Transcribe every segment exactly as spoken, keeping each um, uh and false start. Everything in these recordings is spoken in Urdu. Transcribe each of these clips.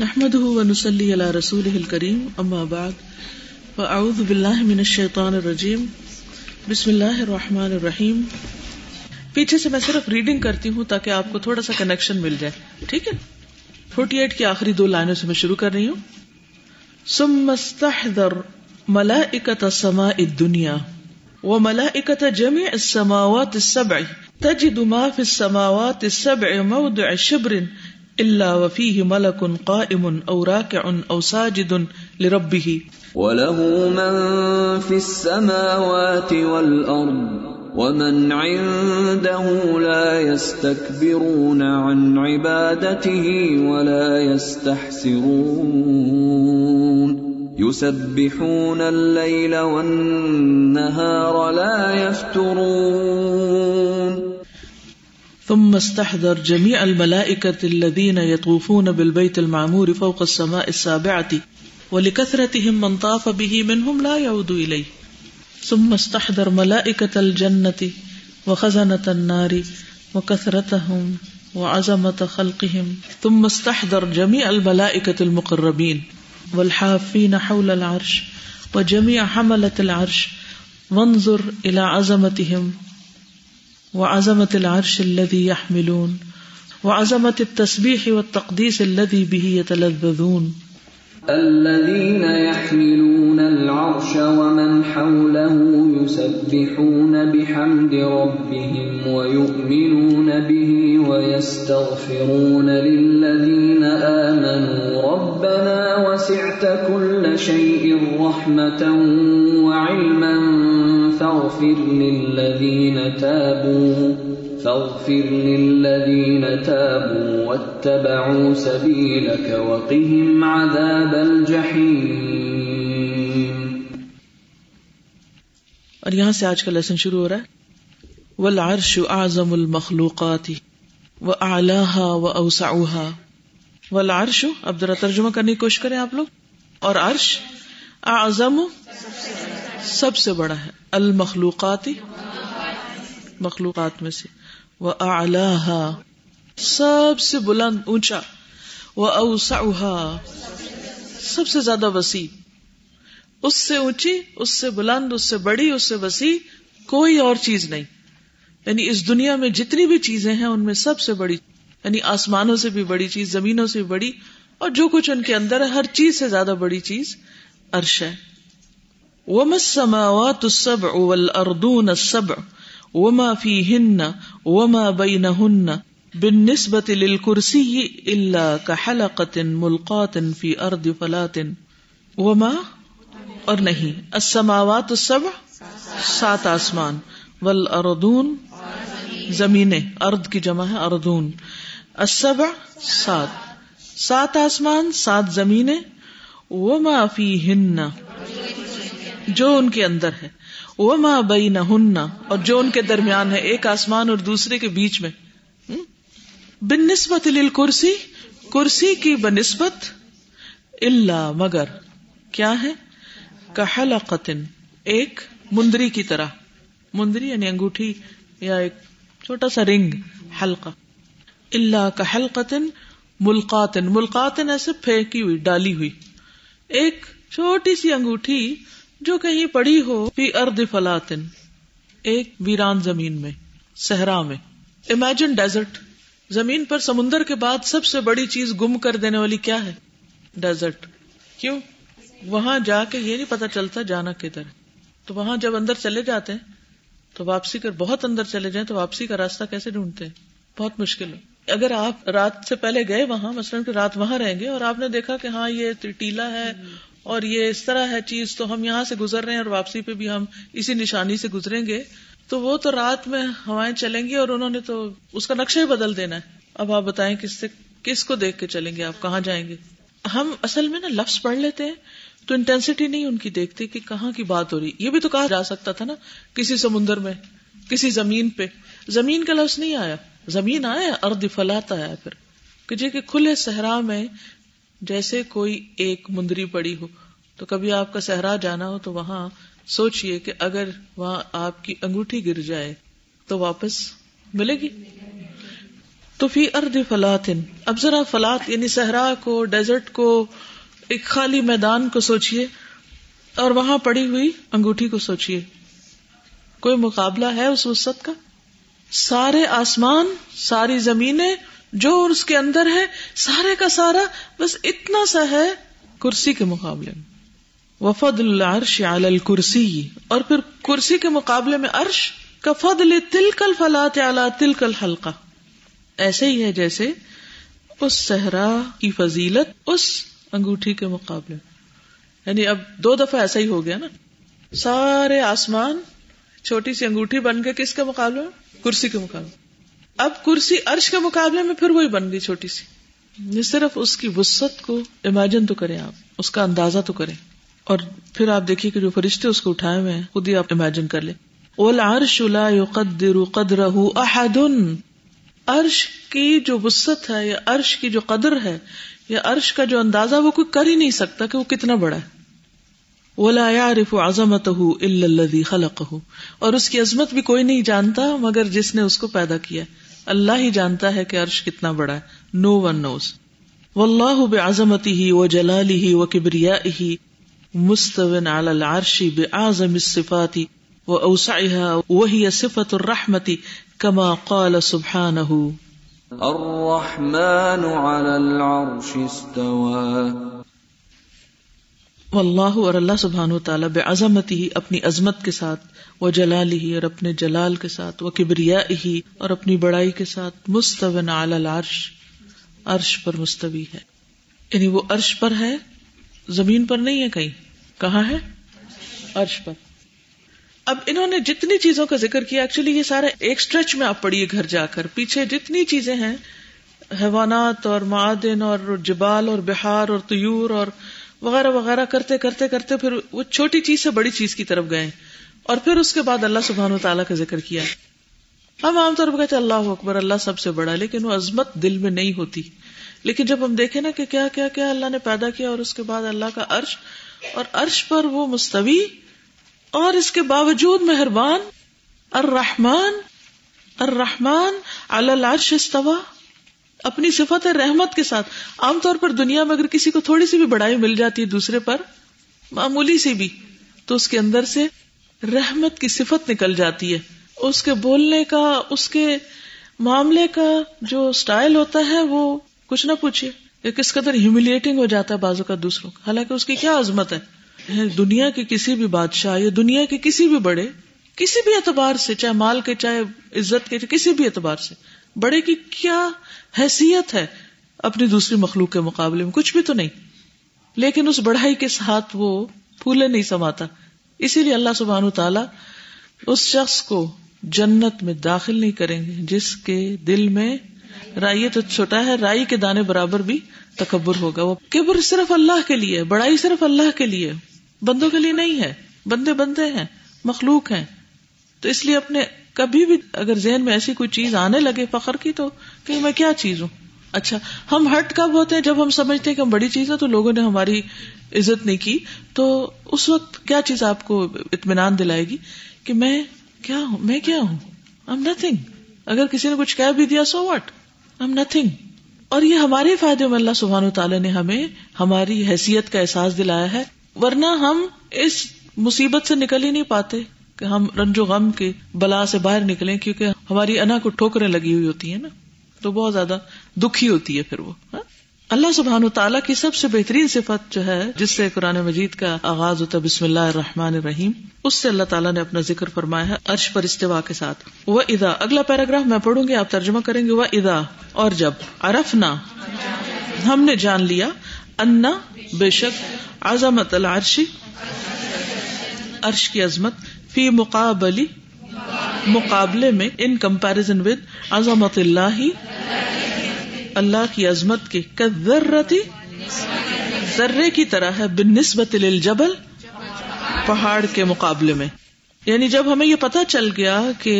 نحمده ونصلي على رسوله الكريم اما بعد فاعوذ بالله من الشیطان الرجیم بسم اللہ الرحمن الرحیم. پیچھے سے میں صرف ریڈنگ کرتی ہوں تاکہ آپ کو تھوڑا سا کنیکشن مل جائے، ٹھیک ہے؟ اڑتالیس کی آخری دو لائنوں سے میں شروع کر رہی ہوں. ثم استحضر ملائکۃ السماء الدنیا وملائکۃ جميع السماوات السبع تجد ما في السماوات السبع موضع شبر الا وفيه ملك قائم او راكع او ساجد لربه وله من في السماوات والارض ومن عنده لا يستكبرون عن عبادته ولا يستحسرون يسبحون الليل والنهار لا يفترون. ثم استحضر جميع الملائكة الذين يطوفون بالبيت المعمور فوق السماء السابعة ولكثرتهم من طاف به منهم لا يعود إليه ثم استحضر ملائكة الجنة وخزنة النار وكثرتهم وعظمة خلقهم ثم استحضر جميع الملائكة المقربين والحافين حول العرش وجميع حملة العرش وانظر إلى عظمتهم وعظمة العرش الذي يحملون وعظمة التسبيح والتقديس الذي به يتلذذون. الذين يحملون العرش ومن حوله يسبحون بحمد ربهم ويؤمنون به ويستغفرون للذين آمنوا ربنا وسعت كل شيء رحمة وعلما فاغفر للذين تابوا فاغفر للذين تابوا واتبعوا سبيلك وقهم عذاب الجحيم. اور یہاں سے آج کا لیسن شروع ہو رہا ہے. والعرش اعظم المخلوقات واعلاها واوسعها. والعرش، اب ذرا ترجمہ کرنے کی کوشش کریں آپ لوگ. اور عرش اعظم، سب سے بڑا ہے، المخلوقات، مخلوقات میں سے، واعلاها، سب سے بلند اونچا، وَأَوْسَعُهَا، سب سے زیادہ وسیع. اس سے اونچی، اس سے بلند، اس سے بڑی، اس سے وسیع کوئی اور چیز نہیں. یعنی اس دنیا میں جتنی بھی چیزیں ہیں ان میں سب سے بڑی، یعنی آسمانوں سے بھی بڑی چیز، زمینوں سے بھی بڑی، اور جو کچھ ان کے اندر ہے ہر چیز سے زیادہ بڑی چیز عرش ہے. وَمَا السَّمَاوَاتُ السَّبْعُ وَالْأَرْضُونَ السَّبْعُ وَمَا فِيهِنَّ وَمَا بَيْنَهُنَّ بالنسبة للكرسي إلا كحلقة ملقاة في أرض فلاة. وما، اور نہیں، السماوات السبع، سات آسمان، والأرضون، زمینیں، ارض کی جمع ہے اردون، السبع، سات، سات آسمان، سات زمینیں، وما فيهن، جو ان کے اندر ہے، وما بينهن، اور جو ان کے درمیان ہے، ایک آسمان اور دوسرے کے بیچ میں. بالنسبت للکرسی، کرسی کی بنسبت، الا، مگر، کیا ہے، کحلقۃ، ایک مندری کی طرح، مندری یعنی انگوٹھی یا ایک چھوٹا سا رنگ، حلقہ، الا کحلقۃ ملقات، ملقات ایسے پھینکی ہوئی، ڈالی ہوئی، ایک چھوٹی سی انگوٹھی جو کہیں پڑی ہو، فی ارض فلاۃ، ایک ویران زمین میں، صحرا میں. امیجن ڈیزرٹ، زمین پر سمندر کے بعد سب سے بڑی چیز گم کر دینے والی کیا ہے، ڈیزرٹ. کیوں؟ وہاں جا کے یہ نہیں پتا چلتا جانا کدھر ہے. تو وہاں جب اندر چلے جاتے ہیں تو واپسی کر، بہت اندر چلے جائیں تو واپسی کا راستہ کیسے ڈھونڈتے ہیں، بہت مشکل ہے. اگر آپ رات سے پہلے گئے وہاں، مثلاً کہ رات وہاں رہیں گے اور آپ نے دیکھا کہ ہاں یہ ٹیلا ہے اور یہ اس طرح ہے چیز، تو ہم یہاں سے گزر رہے ہیں اور واپسی پہ بھی ہم اسی نشانی سے گزریں گے، تو وہ تو رات میں ہوائیں چلیں گی اور انہوں نے تو اس کا نقشہ ہی بدل دینا ہے. اب آپ بتائیں کس سے، کس کو دیکھ کے چلیں گے آپ، کہاں جائیں گے. ہم اصل میں نا لفظ پڑھ لیتے ہیں تو انٹینسٹی نہیں ان کی دیکھتے کہ کہاں کی بات ہو رہی. یہ بھی تو کہا جا سکتا تھا نا، کسی سمندر میں، کسی زمین پہ. زمین کا لفظ نہیں آیا، زمین آیا، ارض فلاۃ آیا. پھر کہ جی کہ کھلے صحرا میں جیسے کوئی ایک مندری پڑی ہو. تو کبھی آپ کا صحرا جانا ہو تو وہاں سوچئے کہ اگر وہاں آپ کی انگوٹھی گر جائے تو واپس ملے گی. تو فی ارض فلاۃ، اب ذرا فلاۃ یعنی صحرا کو، ڈیزرٹ کو، ایک خالی میدان کو سوچیے اور وہاں پڑی ہوئی انگوٹھی کو سوچیے، کوئی مقابلہ ہے اس وسعت کا؟ سارے آسمان، ساری زمینیں، جو اس کے اندر ہے، سارے کا سارا بس اتنا سا ہے کرسی کے مقابلے میں۔ وفضل العرش علی الکرسی، اور پھر کرسی کے مقابلے میں عرش کا فضل تلک الفلاۃ علی تلک الحلقہ، ایسے ہی ہے جیسے اس صحرا کی فضیلت اس انگوٹھی کے مقابلے، یعنی اب دو دفعہ ایسا ہی ہو گیا نا، سارے آسمان چھوٹی سی انگوٹھی بن کے کس کے مقابلے میں؟ کرسی کے مقابلے۔ اب کرسی عرش کے مقابلے میں پھر وہی بن گئی چھوٹی سی۔ صرف اس کی وسعت کو امیجن تو کریں، آپ اس کا اندازہ تو کریں، اور پھر آپ دیکھیے کہ جو فرشتے اس کو اٹھائے ہوئے ہیں، خود ہی آپ امیجن کر لیں۔ والعرش لا يقدر قدره احد، عرش کی جو وسعت ہے یا عرش کی جو قدر ہے یا عرش کا جو اندازہ، وہ کوئی کر ہی نہیں سکتا کہ وہ کتنا بڑا ہے۔ وَلَا يَعْرِفُ عَظَمَتَهُ إِلَّا الَّذِي خَلَقَهُ، اور اس کی عظمت بھی کوئی نہیں جانتا مگر جس نے اس کو پیدا کیا، اللہ ہی جانتا ہے کہ عرش کتنا بڑا ہے، no one knows۔ وَاللَّهُ بِعَظَمَتِهِ وَجَلَالِهِ وَكِبْرِيَائِهِ مُسْتَوٍ عَلَى الْعَرْشِ بِأَعْظَمِ الصِّفَاتِ وَأَوْسَعِهَا، وَهِيَ صِفَةُ الرَّحْمَةِ كَمَا قَالَ سُبْحَانَهُ الرحمن على العرش استوى۔ واللہ، اور اللہ سبحانہ وتعالی بعظمتہ، اپنی عظمت کے ساتھ، وجلالہ، اور اپنے جلال کے ساتھ، وکبریائہ، اور اپنی بڑائی کے ساتھ، مستوی علی العرش، عرش پر مستوی ہے، یعنی وہ عرش پر ہے، زمین پر نہیں ہے، کہیں کہاں ہے؟ عرش پر۔ اب انہوں نے جتنی چیزوں کا ذکر کیا، ایکچولی یہ سارا ایک سٹریچ میں آپ پڑھیے گھر جا کر، پیچھے جتنی چیزیں ہیں، حیوانات اور معادن اور جبال اور بحار اور طیور اور وغیرہ وغیرہ، کرتے کرتے کرتے پھر وہ چھوٹی چیز سے بڑی چیز کی طرف گئے، اور پھر اس کے بعد اللہ سبحانہ وتعالیٰ کا ذکر کیا۔ ہم عام طور پر کہتے ہیں اللہ اکبر، اللہ سب سے بڑا، لیکن وہ عظمت دل میں نہیں ہوتی۔ لیکن جب ہم دیکھیں نا کہ کیا کیا کیا اللہ نے پیدا کیا، اور اس کے بعد اللہ کا عرش، اور عرش پر وہ مستوی، اور اس کے باوجود مہربان، الرحمن، الرحمن علی العرش استوی، اپنی صفت رحمت کے ساتھ۔ عام طور پر دنیا میں اگر کسی کو تھوڑی سی بھی بڑائی مل جاتی ہے دوسرے پر، معمولی سی بھی، تو اس کے اندر سے رحمت کی صفت نکل جاتی ہے، اس کے بولنے کا، اس کے معاملے کا جو سٹائل ہوتا ہے، وہ کچھ نہ پوچھئے کہ کس قدر ہیوملیٹنگ ہو جاتا ہے بازو کا دوسروں کا، حالانکہ اس کی کیا عظمت ہے۔ دنیا کے کسی بھی بادشاہ یا دنیا کے کسی بھی بڑے، کسی بھی اعتبار سے، چاہے مال کے، چاہے عزت کے، کسی بھی اعتبار سے بڑے کی کیا حیثیت ہے اپنی دوسری مخلوق کے مقابلے میں؟ کچھ بھی تو نہیں، لیکن اس بڑائی کے ساتھ وہ پھولے نہیں سماتا۔ اسی لیے اللہ سبحانہ وتعالی اس شخص کو جنت میں داخل نہیں کریں گے جس کے دل میں رائی، تو چھوٹا ہے، رائی کے دانے برابر بھی تکبر ہوگا۔ وہ کبر صرف اللہ کے لیے، بڑائی صرف اللہ کے لیے، بندوں کے لیے نہیں ہے، بندے بندے ہیں، مخلوق ہیں، تو اس لیے اپنے کبھی بھی اگر ذہن میں ایسی کوئی چیز آنے لگے فخر کی، تو کہ میں کیا چیز ہوں۔ اچھا، ہم ہٹ کب ہوتے ہیں؟ جب ہم سمجھتے ہیں کہ ہم بڑی چیز ہیں تو لوگوں نے ہماری عزت نہیں کی، تو اس وقت کیا چیز آپ کو اطمینان دلائے گی کہ میں کیا ہوں، میں کیا ہوں، I'm nothing۔ اگر کسی نے کچھ کہہ بھی دیا، so what، I'm nothing۔ اور یہ ہمارے فائدے میں اللہ سبحانہ وتعالی نے ہمیں ہماری حیثیت کا احساس دلایا ہے، ورنہ ہم اس مصیبت سے نکل ہی نہیں پاتے کہ ہم رنج و غم کے بلا سے باہر نکلیں، کیونکہ ہماری انا کو ٹھوکریں لگی ہوئی ہوتی ہیں نا، تو بہت زیادہ دکھی ہوتی ہے پھر وہ۔ اللہ سبحانہ وتعالیٰ کی سب سے بہترین صفت جو ہے، جس سے قرآن مجید کا آغاز ہوتا ہے بسم اللہ الرحمن الرحیم، اس سے اللہ تعالیٰ نے اپنا ذکر فرمایا ہے عرش پر استوا کے ساتھ۔ وَإِذَا، اگلا پیراگراف میں پڑھوں گی، آپ ترجمہ کریں گے۔ وَإِذَا، اور جب، عرفنا، ہم نے جان لیا، انا، بے شک، عظمت العرش، عرش کی عظمت، فی مقابلی، مقابلے میں، ان کمپیرزن ود، عظمت اللہ، اللہ کی عظمت کے، کذرتی، ذرے کی طرح ہے، بالنسبت للجبل، پہاڑ کے مقابلے میں۔ یعنی جب ہمیں یہ پتہ چل گیا کہ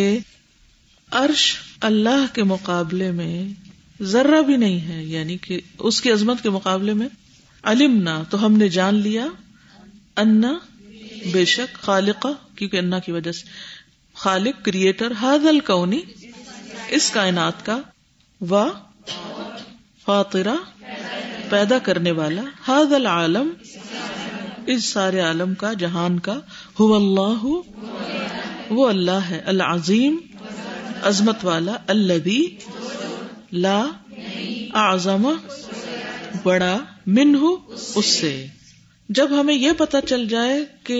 عرش اللہ کے مقابلے میں ذرہ بھی نہیں ہے، یعنی کہ اس کی عظمت کے مقابلے میں، علمنا، تو ہم نے جان لیا، انا، بے شک، خالقہ، کیونکہ انا کی وجہ سے، خالق، کریٹر، ہذا الکونی، اس کائنات کا، و فاطرہ پیدا کرنے والا، ھذا العالم اس سارے عالم کا، جہان کا، هو اللہ وہ اللہ ہے، العظیم عظمت والا، الذی لا اعظم بڑا، منہ اس سے۔ جب ہمیں یہ پتہ چل جائے کہ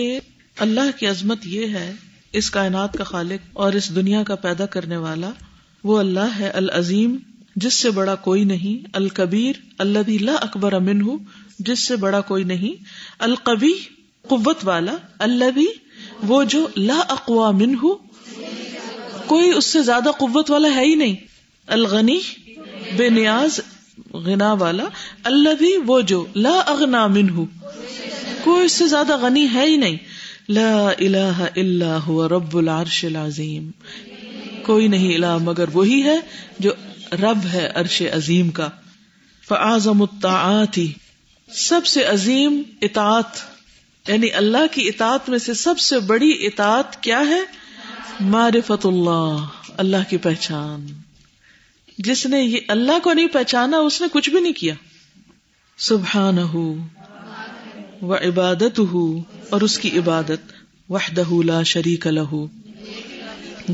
اللہ کی عظمت یہ ہے، اس کائنات کا خالق اور اس دنیا کا پیدا کرنے والا وہ اللہ ہے، العظیم جس سے بڑا کوئی نہیں، الکبیر الذی لا اکبر منہ جس سے بڑا کوئی نہیں، القوی قوت والا، الذی وہ جو لا اقوا منہ کوئی اس سے زیادہ قوت والا ہے ہی نہیں، الغنی بے نیاز غنا والا، الذی وہ جو لا اغنا منہ کوئی اس سے زیادہ غنی ہے ہی نہیں، لا الہ الا ہوا رب العرش العظیم کوئی نہیں الہ مگر وہی ہے جو رب ہے عرش عظیم کا۔ فاعظم الطاعات سب سے عظیم اطاعت، یعنی اللہ کی اطاعت میں سے سب سے بڑی اطاعت کیا ہے؟ معرفت اللہ، اللہ کی پہچان۔ جس نے یہ اللہ کو نہیں پہچانا اس نے کچھ بھی نہیں کیا۔ سبحانہ و عبادتہ اور اس کی عبادت، وحدہ لا شریک لہ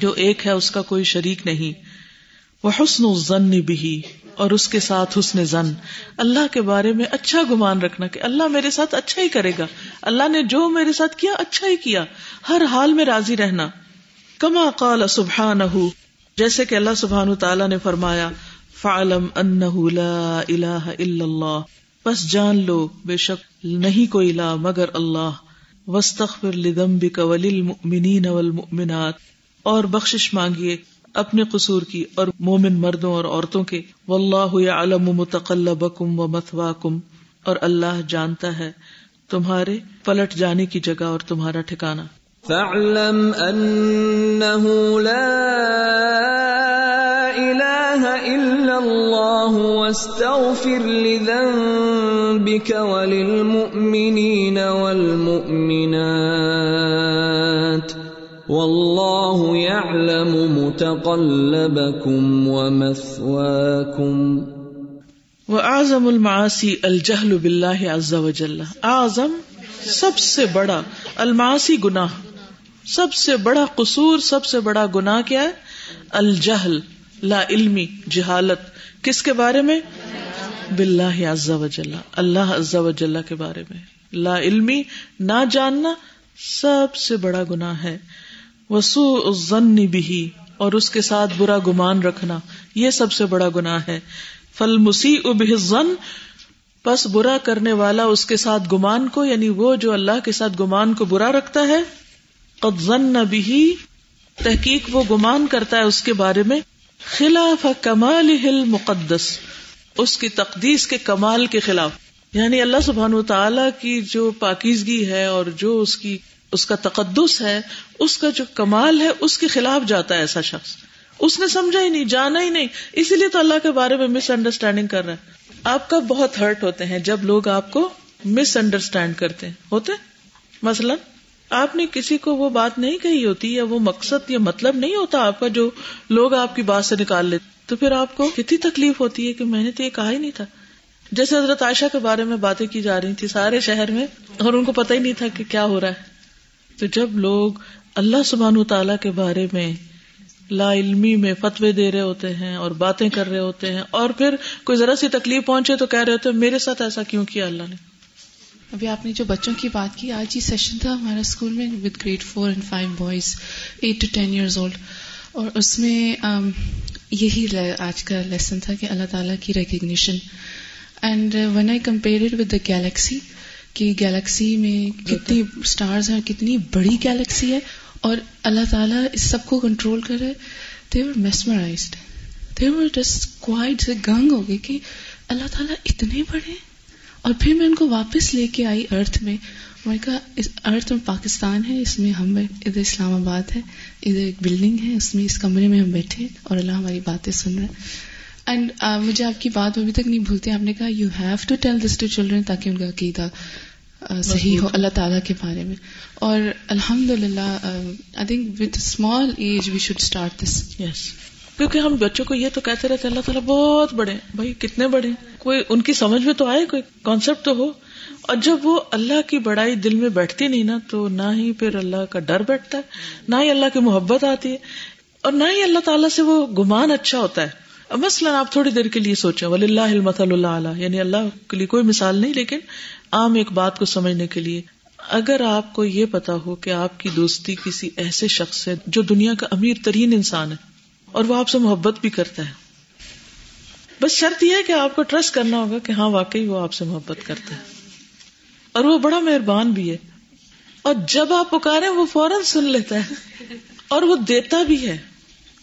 جو ایک ہے اس کا کوئی شریک نہیں، وحسن الظن بہ اور اس کے ساتھ حسن ظن، اللہ کے بارے میں اچھا گمان رکھنا کہ اللہ میرے ساتھ اچھا ہی کرے گا، اللہ نے جو میرے ساتھ کیا اچھا ہی کیا، ہر حال میں راضی رہنا۔ کما قال سبحانہ جیسے کہ اللہ سبحانہ تعالیٰ نے فرمایا، فَعَلَمْ أَنَّهُ لَا إِلَٰهَ إِلَّا اللَّهُ بس جان لو بے شک نہیں کوئی الہ مگر اللہ، وَاسْتَغْفِرْ لِذَنْبِكَ وَلِلْمُؤْمِنِينَ وَالْمُؤْمِنَاتِ اور بخشش مانگیے اپنے قصور کی اور مومن مردوں اور عورتوں کے، وَاللَّهُ يَعْلَمُ مُتَقَلَّبَكُمْ وَمَثْوَاكُمْ اور اللہ جانتا ہے تمہارے پلٹ جانے کی جگہ اور تمہارا ٹھکانہ۔ فَاعْلَمْ أَنَّهُ لَا إِلَٰهَ إِلَّا اللَّهُ وَاسْتَغْفِرْ لِذَنْبِكَ وَلِلْمُؤْمِنِينَ وَالْمُؤْمِنَاتِ وَاللَّهُ يَعْلَمُ مُتَقَلَّبَكُمْ وَمَثْوَاكُمْ۔ وَأَعْظَمُ الْمَعَاصِي الْجَهْلُ بِاللَّهِ عَزَّ وَجَلَّ، أَعْظَم سب سے بڑا، المعاصی گناہ، سب سے بڑا قصور، سب سے بڑا گناہ کیا ہے؟ الجہل، لا علمی، جہالت، کس کے بارے میں؟ باللہ عز وجل، اللہ عز وجل کے بارے میں لا علمی، نہ جاننا سب سے بڑا گناہ ہے۔ وسوء الظن بہ اور اس کے ساتھ برا گمان رکھنا، یہ سب سے بڑا گناہ ہے۔ فالمسیء بہ الظن بس برا کرنے والا اس کے ساتھ گمان کو، یعنی وہ جو اللہ کے ساتھ گمان کو برا رکھتا ہے، قد ظن بہ تحقیق وہ گمان کرتا ہے اس کے بارے میں، خلاف کمالہ المقدس اس کی تقدیس کے کمال کے خلاف، یعنی اللہ سبحانہ و تعالی کی جو پاکیزگی ہے اور جو اس کی اس کا تقدس ہے، اس کا جو کمال ہے، اس کے خلاف جاتا ہے ایسا شخص۔ اس نے سمجھا ہی نہیں، جانا ہی نہیں، اسی لیے تو اللہ کے بارے میں مس انڈرسٹینڈنگ کر رہا ہے۔ آپ کب بہت ہرٹ ہوتے ہیں؟ جب لوگ آپ کو مس انڈرسٹینڈ کرتے ہیں ہوتے ہیں؟ مثلا آپ نے کسی کو وہ بات نہیں کہی ہوتی یا وہ مقصد یا مطلب نہیں ہوتا آپ کا جو لوگ آپ کی بات سے نکال لیتے، تو پھر آپ کو کتنی تکلیف ہوتی ہے کہ میں نے تو یہ کہا ہی نہیں تھا۔ جیسے حضرت عائشہ کے بارے میں باتیں کی جا رہی تھی سارے شہر میں اور ان کو پتہ ہی نہیں تھا کہ کیا ہو رہا ہے۔ تو جب لوگ اللہ سبحانہ تعالیٰ کے بارے میں لا علمی میں فتوے دے رہے ہوتے ہیں اور باتیں کر رہے ہوتے ہیں اور پھر کوئی ذرا سی تکلیف پہنچے تو کہہ رہے ہوتے ہیں میرے ساتھ ایسا کیوں کیا اللہ نے۔ ابھی آپ نے جو بچوں کی بات کی، آج یہ سیشن تھا ہمارا اسکول میں with grade four and five boys eight to ten years old, اور اس میں um, یہی آج کا لیسن تھا کہ اللہ تعالیٰ کی recognition, and when I compared with the galaxy کہ گیلیکسی میں کتنی اسٹارز ہیں، کتنی بڑی گیلیکسی ہے اور اللہ تعالیٰ اس سب کو کنٹرول کر رہے۔ دے ور میسمرائزڈ، دے ور جسٹ کوائٹ، سے گنگ ہو گئے کہ اللہ تعالیٰ اتنے بڑے ہیں۔ اور پھر میں ان کو واپس لے کے آئی ارتھ میں، میں نے کہا اس ارتھ میں پاکستان ہے، اس میں ہم ادھر اسلام آباد ہے، ادھر ایک بلڈنگ ہے، اس میں اس کمرے میں ہم بیٹھے ہیں اور اللہ ہماری باتیں سن رہے ہیں۔ اینڈ uh, مجھے آپ کی بات ابھی تک نہیں بھولتے، آپ نے کہا you have to tell this to children تاکہ ان کا عقیدہ uh, صحیح ہو اللہ تعالیٰ کے بارے میں۔ اور الحمدللہ I think with small age we should start this. کیونکہ ہم بچوں کو یہ تو کہتے رہتے ہیں اللہ تعالیٰ بہت بڑے ہیں. بھائی کتنے بڑے ہیں, کوئی ان کی سمجھ میں تو آئے, کوئی کانسیپٹ تو ہو. اور جب وہ اللہ کی بڑائی دل میں بیٹھتی نہیں نا, تو نہ ہی پھر اللہ کا ڈر بیٹھتا ہے, نہ ہی اللہ کی محبت آتی ہے, اور نہ ہی اللہ تعالیٰ سے وہ گمان اچھا ہوتا ہے. اب مثلاً آپ تھوڑی دیر کے لیے سوچیں, وَلِلَّهِ الْمَثَلُ الْأَعْلَىٰ, یعنی اللہ کے لیے کوئی مثال نہیں, لیکن عام ایک بات کو سمجھنے کے لیے اگر آپ کو یہ پتا ہو کہ آپ کی دوستی کسی ایسے شخص سے جو دنیا کا امیر ترین انسان ہے اور وہ آپ سے محبت بھی کرتا ہے, بس شرط یہ ہے کہ آپ کو ٹرسٹ کرنا ہوگا کہ ہاں واقعی وہ آپ سے محبت کرتا ہے اور وہ بڑا مہربان بھی ہے, اور جب آپ پکاریں وہ فوراً سن لیتا ہے اور وہ دیتا بھی ہے,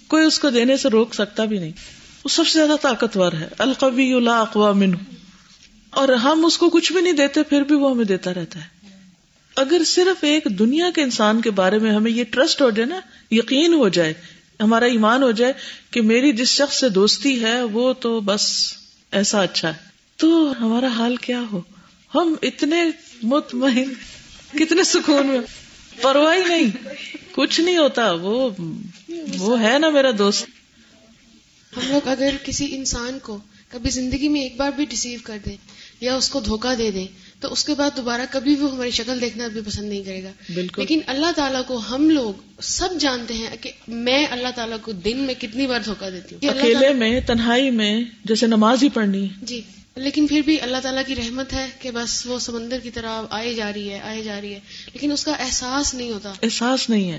کوئی اس کو دینے سے روک سکتا بھی نہیں. وہ سب سے زیادہ طاقتور ہے, القوی لا اقوی منہ, اور ہم اس کو کچھ بھی نہیں دیتے پھر بھی وہ ہمیں دیتا رہتا ہے. اگر صرف ایک دنیا کے انسان کے بارے میں ہمیں یہ ٹرسٹ ہو جائے نا, یقین ہو جائے, ہمارا ایمان ہو جائے کہ میری جس شخص سے دوستی ہے وہ تو بس ایسا اچھا ہے, تو ہمارا حال کیا ہو, ہم اتنے مطمئن, کتنے سکون میں, پرواہ نہیں, کچھ نہیں ہوتا, وہ وہ ہے نا میرا دوست. ہم لوگ اگر کسی انسان کو کبھی زندگی میں ایک بار بھی ڈیسیو کر دیں یا اس کو دھوکہ دے دیں تو اس کے بعد دوبارہ کبھی بھی ہماری شکل دیکھنا بھی پسند نہیں کرے گا. بالکل. لیکن اللہ تعالیٰ کو ہم لوگ سب جانتے ہیں کہ میں اللہ تعالیٰ کو دن میں کتنی بار دھوکہ دیتی ہوں, اکیلے میں, تنہائی میں, جیسے نماز ہی پڑھنی جی, لیکن پھر بھی اللہ تعالیٰ کی رحمت ہے کہ بس وہ سمندر کی طرح آئے جا رہی ہے آئے جا رہی ہے, لیکن اس کا احساس نہیں ہوتا, احساس نہیں ہے,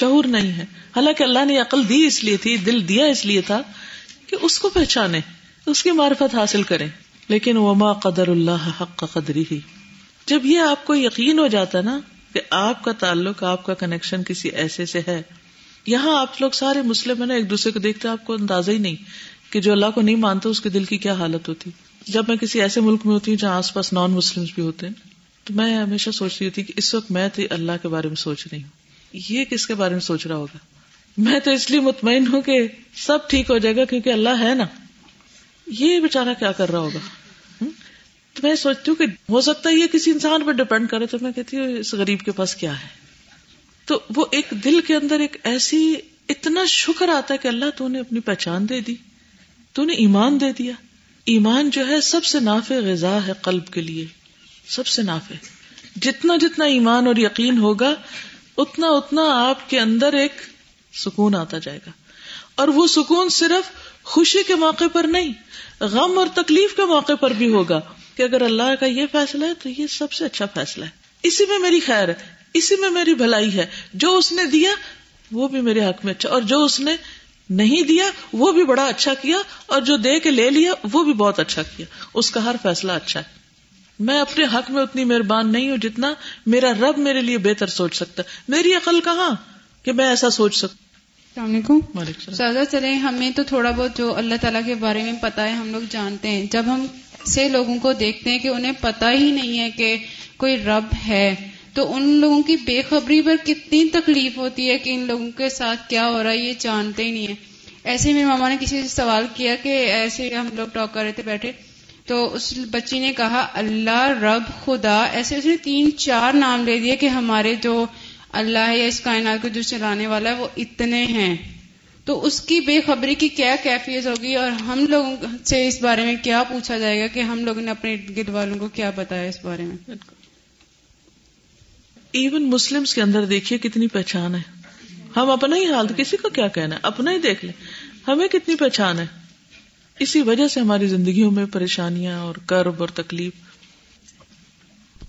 شعور نہیں ہے. حالانکہ اللہ نے عقل دی اس لیے تھی, دل دیا اس لیے تھا کہ اس کو پہچانے, اس کی معرفت حاصل کریں, لیکن وما قدر اللہ حق قدره. جب یہ آپ کو یقین ہو جاتا نا کہ آپ کا تعلق, آپ کا کنیکشن کسی ایسے سے ہے, یہاں آپ لوگ سارے مسلم ہیں نا, ایک دوسرے کو دیکھتے آپ کو اندازہ ہی نہیں کہ جو اللہ کو نہیں مانتا اس کے دل کی کیا حالت ہوتی. جب میں کسی ایسے ملک میں ہوتی ہوں جہاں آس پاس نان مسلمز بھی ہوتے ہیں, تو میں ہمیشہ سوچتی ہوتی کہ اس وقت میں تو اللہ کے بارے میں سوچ رہی ہوں, یہ کس کے بارے میں سوچ رہا ہوگا. میں تو اس لیے مطمئن ہوں کہ سب ٹھیک ہو جائے گا کیونکہ اللہ ہے نا, یہ بےچارہ کیا کر رہا ہوگا. تو میں سوچتی ہوں کہ ہو سکتا ہے یہ کسی انسان پر ڈپینڈ کرے, تو میں کہتی ہوں اس غریب کے پاس کیا ہے. تو وہ ایک دل کے اندر ایک ایسی اتنا شکر آتا ہے کہ اللہ تو نے اپنی پہچان دے دی, تو نے ایمان دے دیا. ایمان جو ہے سب سے نافع غذا ہے قلب کے لیے, سب سے نافع. جتنا جتنا ایمان اور یقین ہوگا اتنا اتنا آپ کے اندر ایک سکون آتا جائے گا, اور وہ سکون صرف خوشی کے موقع پر نہیں, غم اور تکلیف کے موقع پر بھی ہوگا کہ اگر اللہ کا یہ فیصلہ ہے تو یہ سب سے اچھا فیصلہ ہے, اسی میں میری خیر ہے, اسی میں میری بھلائی ہے, جو اس نے دیا وہ بھی میرے حق میں اچھا, اور جو اس نے نہیں دیا وہ بھی بڑا اچھا کیا, اور جو دے کے لے لیا وہ بھی بہت اچھا کیا, اس کا ہر فیصلہ اچھا ہے. میں اپنے حق میں اتنی مہربان نہیں ہوں جتنا میرا رب میرے لیے بہتر سوچ سکتا, میری عقل کہاں کہ میں ایسا سوچ سکتا. السلام علیکم. سادہ چلیں, ہمیں تو تھوڑا بہت جو اللہ تعالیٰ کے بارے میں پتا ہے ہم لوگ جانتے ہیں, جب ہم سے لوگوں کو دیکھتے ہیں کہ انہیں پتا ہی نہیں ہے کہ کوئی رب ہے, تو ان لوگوں کی بے خبری پر کتنی تکلیف ہوتی ہے کہ ان لوگوں کے ساتھ کیا ہو رہا ہے یہ جانتے ہی نہیں ہے. ایسے میں ماما نے کسی سے سوال کیا کہ ایسے ہم لوگ ٹاک کر رہے تھے بیٹھے, تو اس بچی نے کہا اللہ, رب, خدا, ایسے اس نے تین چار نام لے دیے کہ ہمارے جو اللہ ہے یا اس کائنات کو جو چلانے والا ہے وہ اتنے ہیں, تو اس کی بے خبری کی کیا کیفیت ہوگی, اور ہم لوگوں سے اس بارے میں کیا پوچھا جائے گا کہ ہم لوگوں نے اپنے ارد گرد والوں کو کیا بتایا اس بارے میں. ایون مسلمز کے اندر دیکھیے کتنی پہچان ہے, ہم اپنا ہی حال, کسی کو کیا کہنا ہے, اپنا ہی دیکھ لیں, ہمیں کتنی پہچان ہے. اسی وجہ سے ہماری زندگیوں میں پریشانیاں اور کرب اور تکلیف.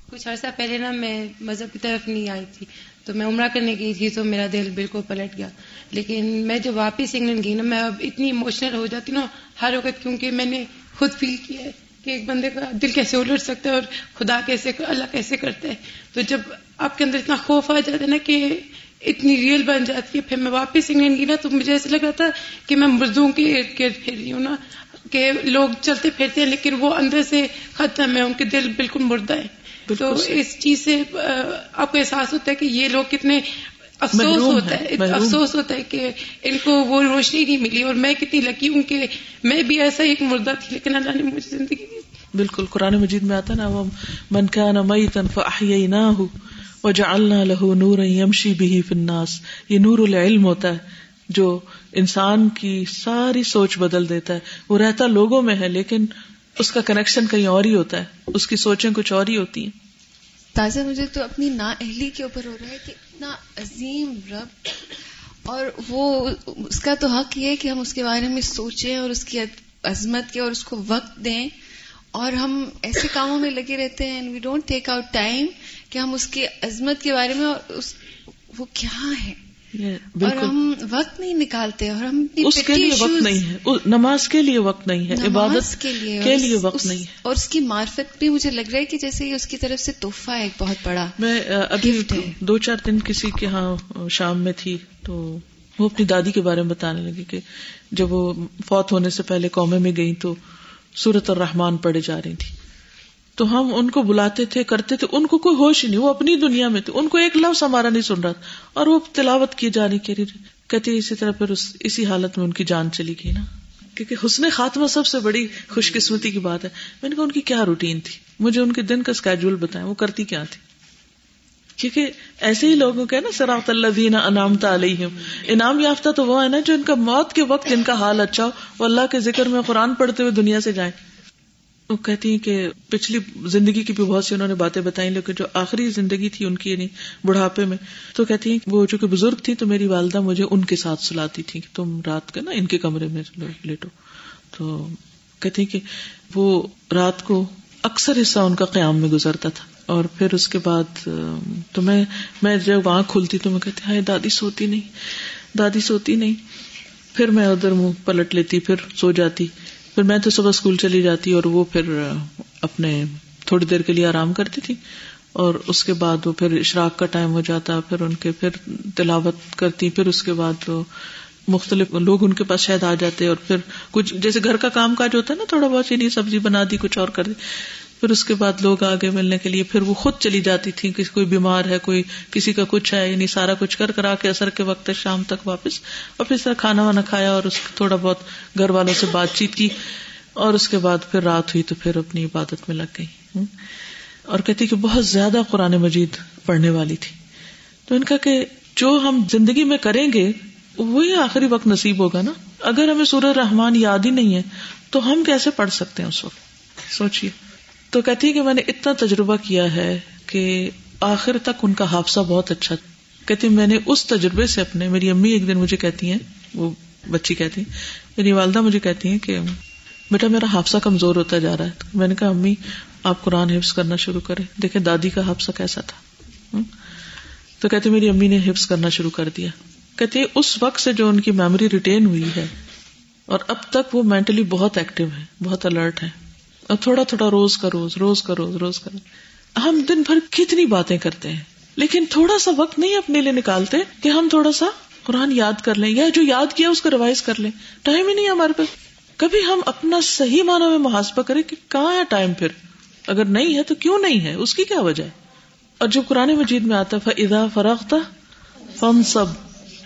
کچھ عرصہ پہلے نا میں مذہب کی طرف نہیں آئی تھی, تو میں عمرہ کرنے گئی تھی, تو میرا دل بالکل پلٹ گیا, لیکن میں جب واپس انگلینڈ گئی نا, میں اب اتنی ایموشنل ہو جاتی نا ہر وقت, کیونکہ میں نے خود فیل کیا ہے کہ ایک بندے کا دل کیسے الٹ سکتا ہے اور خدا کیسے, اللہ کیسے کرتا ہے. تو جب آپ کے اندر اتنا خوف آ جاتا ہے نا کہ اتنی ریئل بن جاتی ہے. پھر میں واپس انگلینڈ گئی نا, تو مجھے ایسا لگ رہا تھا کہ میں مردوں کے ارد گرد پھر رہی ہوں نا, کہ لوگ چلتے پھرتے ہیں لیکن وہ اندر سے ختم ہے, ان کے دل بالکل مردہ ہے. تو اس چیز سے آپ کو احساس ہوتا ہے کہ یہ لوگ کتنے افسوس ہوتا ہے, افسوس ہوتا ہے کہ ان کو وہ روشنی نہیں ملی, اور میں کتنی لکی ہوں کہ میں بھی ایسا ایک مردہ تھی لیکن اللہ نے مجھے زندگی دی. بالکل قرآن مجید میں آتا نا, وہ من کان میتا فاحییناہ وجعلنا له نورا یمشی بہ فی الناس, یہ نور العلم ہوتا ہے جو انسان کی ساری سوچ بدل دیتا ہے. وہ رہتا لوگوں میں ہے لیکن اس کا کنیکشن کہیں اور ہی ہوتا ہے, اس کی سوچیں کچھ اور ہی ہوتی ہیں. تازہ مجھے تو اپنی نااہلی کے اوپر ہو رہا ہے کہ اتنا عظیم رب, اور وہ اس کا تو حق یہ ہے کہ ہم اس کے بارے میں سوچیں اور اس کی عظمت کے اور اس کو وقت دیں, اور ہم ایسے کاموں میں لگے رہتے ہیں and we don't take out time کہ ہم اس کی عظمت کے بارے میں اور اس وہ کیا ہے yeah, اور ہم وقت نہیں نکالتے, اور ہم اس کے لیے وقت نہیں ہے, نماز کے لیے وقت نہیں ہے, عبادت کے لیے, کے لیے وقت اس, نہیں ہے. اور اس کی معرفت بھی مجھے لگ رہا ہے کہ جیسے اس کی طرف سے تحفہ ہے, ایک بہت بڑا میں ابھی دو چار دن کسی کے ہاں شام میں تھی تو وہ اپنی دادی کے بارے میں بتانے لگی کہ جب وہ فوت ہونے سے پہلے قومے میں گئی تو سورۃ الرحمن پڑھے جا رہی تھی, تو ہم ان کو بلاتے تھے کرتے تھے, ان کو کوئی ہوش ہی نہیں, وہ اپنی دنیا میں تھے, ان کو ایک لفظ ہمارا نہیں سن رہا تھا, اور وہ تلاوت کی جا رہی کہہ رہی کہتی اسی طرح پھر اس اسی حالت میں ان کی جان چلی گئی نا, کیونکہ حسن خاتمہ سب سے بڑی خوش قسمتی کی بات ہے. میں نے کہا ان کی کیا روٹین تھی, مجھے ان کے دن کا اسکیجول بتائیں, وہ کرتی کیا تھی, کیونکہ ایسے ہی لوگوں کے نا صراط الذین انعمت علیہم, انعام یافتہ تو وہ ہے نا جو ان کا موت کے وقت ان کا حال اچھا ہو, وہ اللہ کے ذکر میں قرآن پڑھتے ہوئے دنیا سے جائیں. وہ کہتی ہیں کہ پچھلی زندگی کی بھی بہت سی انہوں نے باتیں بتائیں, لیکن جو آخری زندگی تھی ان کی یعنی بڑھاپے میں, تو کہتی ہیں وہ چونکہ بزرگ تھی تو میری والدہ مجھے ان کے ساتھ سلاتی تھی کہ تم رات کا نا ان کے کمرے میں لیٹو, تو کہتی ہیں کہ وہ رات کو اکثر حصہ ان کا قیام میں گزرتا تھا, اور پھر اس کے بعد تو میں میں جب آنکھ کھلتی تو میں کہتی ہاں دادی سوتی نہیں, دادی سوتی نہیں, پھر میں ادھر منہ پلٹ لیتی, پھر سو جاتی, پھر میں تو صبح اسکول چلی جاتی اور وہ پھر اپنے تھوڑی دیر کے لیے آرام کرتی تھی, اور اس کے بعد وہ پھر اشراق کا ٹائم ہو جاتا, پھر ان کے پھر تلاوت کرتی, پھر اس کے بعد وہ مختلف لوگ ان کے پاس شاید آ جاتے, اور پھر کچھ جیسے گھر کا کام کاج ہوتا ہے نا تھوڑا بہت, چینی سبزی بنا دی کچھ اور کر دی, پھر اس کے بعد لوگ آگے ملنے کے لیے, پھر وہ خود چلی جاتی تھی کہ کوئی بیمار ہے, کوئی کسی کا کچھ ہے, یعنی سارا کچھ کر کرا کے اثر کے وقت شام تک واپس, اور پھر اس طرح کھانا وانا کھایا اور اس تھوڑا بہت گھر والوں سے بات چیت کی, اور اس کے بعد پھر رات ہوئی تو پھر اپنی عبادت میں لگ گئی. اور کہتی کہ بہت زیادہ قرآن مجید پڑھنے والی تھی, تو ان کا کہ جو ہم زندگی میں کریں گے وہی آخری وقت نصیب ہوگا نا, اگر ہمیں سورۃ الرحمن یاد ہی نہیں ہے تو ہم کیسے پڑھ سکتے ہیں اس وقت, سوچیے. تو کہتی کہ میں نے اتنا تجربہ کیا ہے کہ آخر تک ان کا حافظہ بہت اچھا. کہتی میں نے اس تجربے سے اپنے, میری امی ایک دن مجھے کہتی ہیں, وہ بچی کہتی ہیں, میری والدہ مجھے کہتی ہیں کہ بیٹا میرا حافظہ کمزور ہوتا جا رہا ہے. میں نے کہا امی آپ قرآن حفظ کرنا شروع کریں, دیکھیں دادی کا حافظہ کیسا تھا. تو کہتی میری امی نے حفظ کرنا شروع کر دیا. کہتی اس وقت سے جو ان کی میموری ریٹین ہوئی ہے اور اب تک وہ مینٹلی بہت ایکٹیو ہے, بہت الرٹ ہے, اور تھوڑا تھوڑا روز کا روز روز کا روز روز کا روز. ہم دن بھر کتنی باتیں کرتے ہیں لیکن تھوڑا سا وقت نہیں اپنے لیے نکالتے کہ ہم تھوڑا سا قرآن یاد کر لیں, یا جو یاد کیا اس کو ریوائز کر لیں. ٹائم ہی نہیں ہمارے پاس. کبھی ہم اپنا صحیح معنوں میں محاسبہ کریں کہ کہاں ہے ٹائم, پھر اگر نہیں ہے تو کیوں نہیں ہے, اس کی کیا وجہ ہے. اور جب قرآن مجید میں آتا فَإِذَا فَرَغْتَ فَانْصَبْ,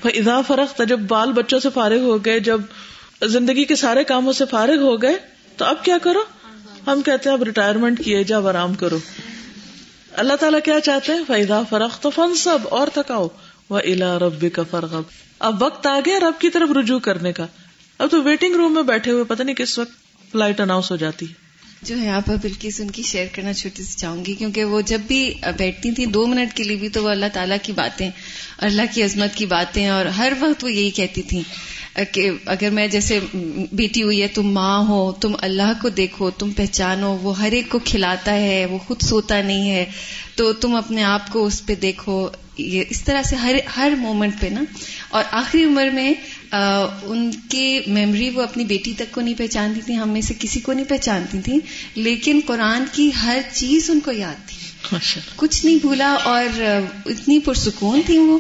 فَإِذَا فَرَغْتَ, جب بال بچوں سے فارغ ہو گئے, جب زندگی کے سارے کاموں سے فارغ ہو گئے تو اب کیا کرو. ہم کہتے ہیں اب ریٹائرمنٹ کیے جا, آرام کرو. اللہ تعالیٰ کیا چاہتے ہیں, فَإِذَا فَرَغْتَ فَانْصَبْ, اور تھکاؤ, وَإِلَىٰ رَبِّكَ فَارْغَب. اب وقت آ گیا رب کی طرف رجوع کرنے کا. اب تو ویٹنگ روم میں بیٹھے ہوئے پتہ نہیں کس وقت فلائٹ اناؤنس ہو جاتی ہے. جو ہے آپ بلکیس ان کی شیئر کرنا چھوٹی سی چاہوں گی, کیونکہ وہ جب بھی بیٹھتی تھی دو منٹ کے لیے بھی تو وہ اللہ تعالیٰ کی باتیں اور اللہ کی عظمت کی باتیں, اور ہر وقت وہ یہی کہتی تھی کہ اگر میں جیسے بیٹی ہوئی ہے, تم ماں ہو, تم اللہ کو دیکھو, تم پہچانو, وہ ہر ایک کو کھلاتا ہے, وہ خود سوتا نہیں ہے, تو تم اپنے آپ کو اس پہ دیکھو. یہ اس طرح سے ہر ہر مومنٹ پہ نا. اور آخری عمر میں آ, ان کی میموری وہ اپنی بیٹی تک کو نہیں پہچانتی تھی, ہم میں سے کسی کو نہیں پہچانتی تھی, لیکن قرآن کی ہر چیز ان کو یاد تھی, کچھ نہیں بھولا, اور اتنی پرسکون تھی وہ.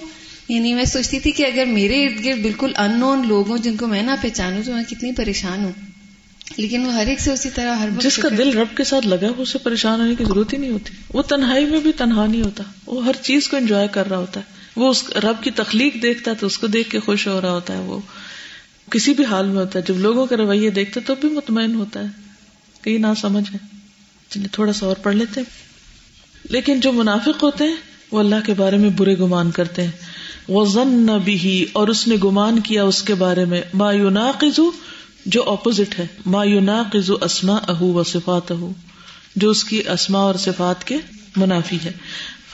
یعنی میں سوچتی تھی کہ اگر میرے ارد گرد بالکل ان نون لوگ ہوں جن کو میں نہ پہچانوں تو میں کتنی پریشان ہوں, لیکن وہ ہر ایک سے اسی طرح ہر وقت. جس کا دل رب کے ساتھ لگا ہے اسے پریشان ہونے کی ضرورت ہی نہیں ہوتی, وہ تنہائی میں بھی تنہا نہیں ہوتا, وہ ہر چیز کو انجوائے کر رہا ہوتا ہے. وہ اس رب کی تخلیق دیکھتا ہے تو اس کو دیکھ کے خوش ہو رہا ہوتا ہے, وہ کسی بھی حال میں ہوتا ہے. جب لوگوں کے رویے دیکھتا تو بھی مطمئن ہوتا ہے کہ یہ نہ سمجھ ہے, چلے تھوڑا سا اور پڑھ لیتے ہیں. لیکن جو منافق ہوتے ہیں وہ اللہ کے بارے میں برے گمان کرتے ہیں, وَظَنَّ بِهِ اور اس نے گمان کیا اس کے بارے میں ما يناقض جو اپوزٹ ہے ما يناقض اسماءه وصفاته جو اس کی اسماء اور صفات کے منافی ہے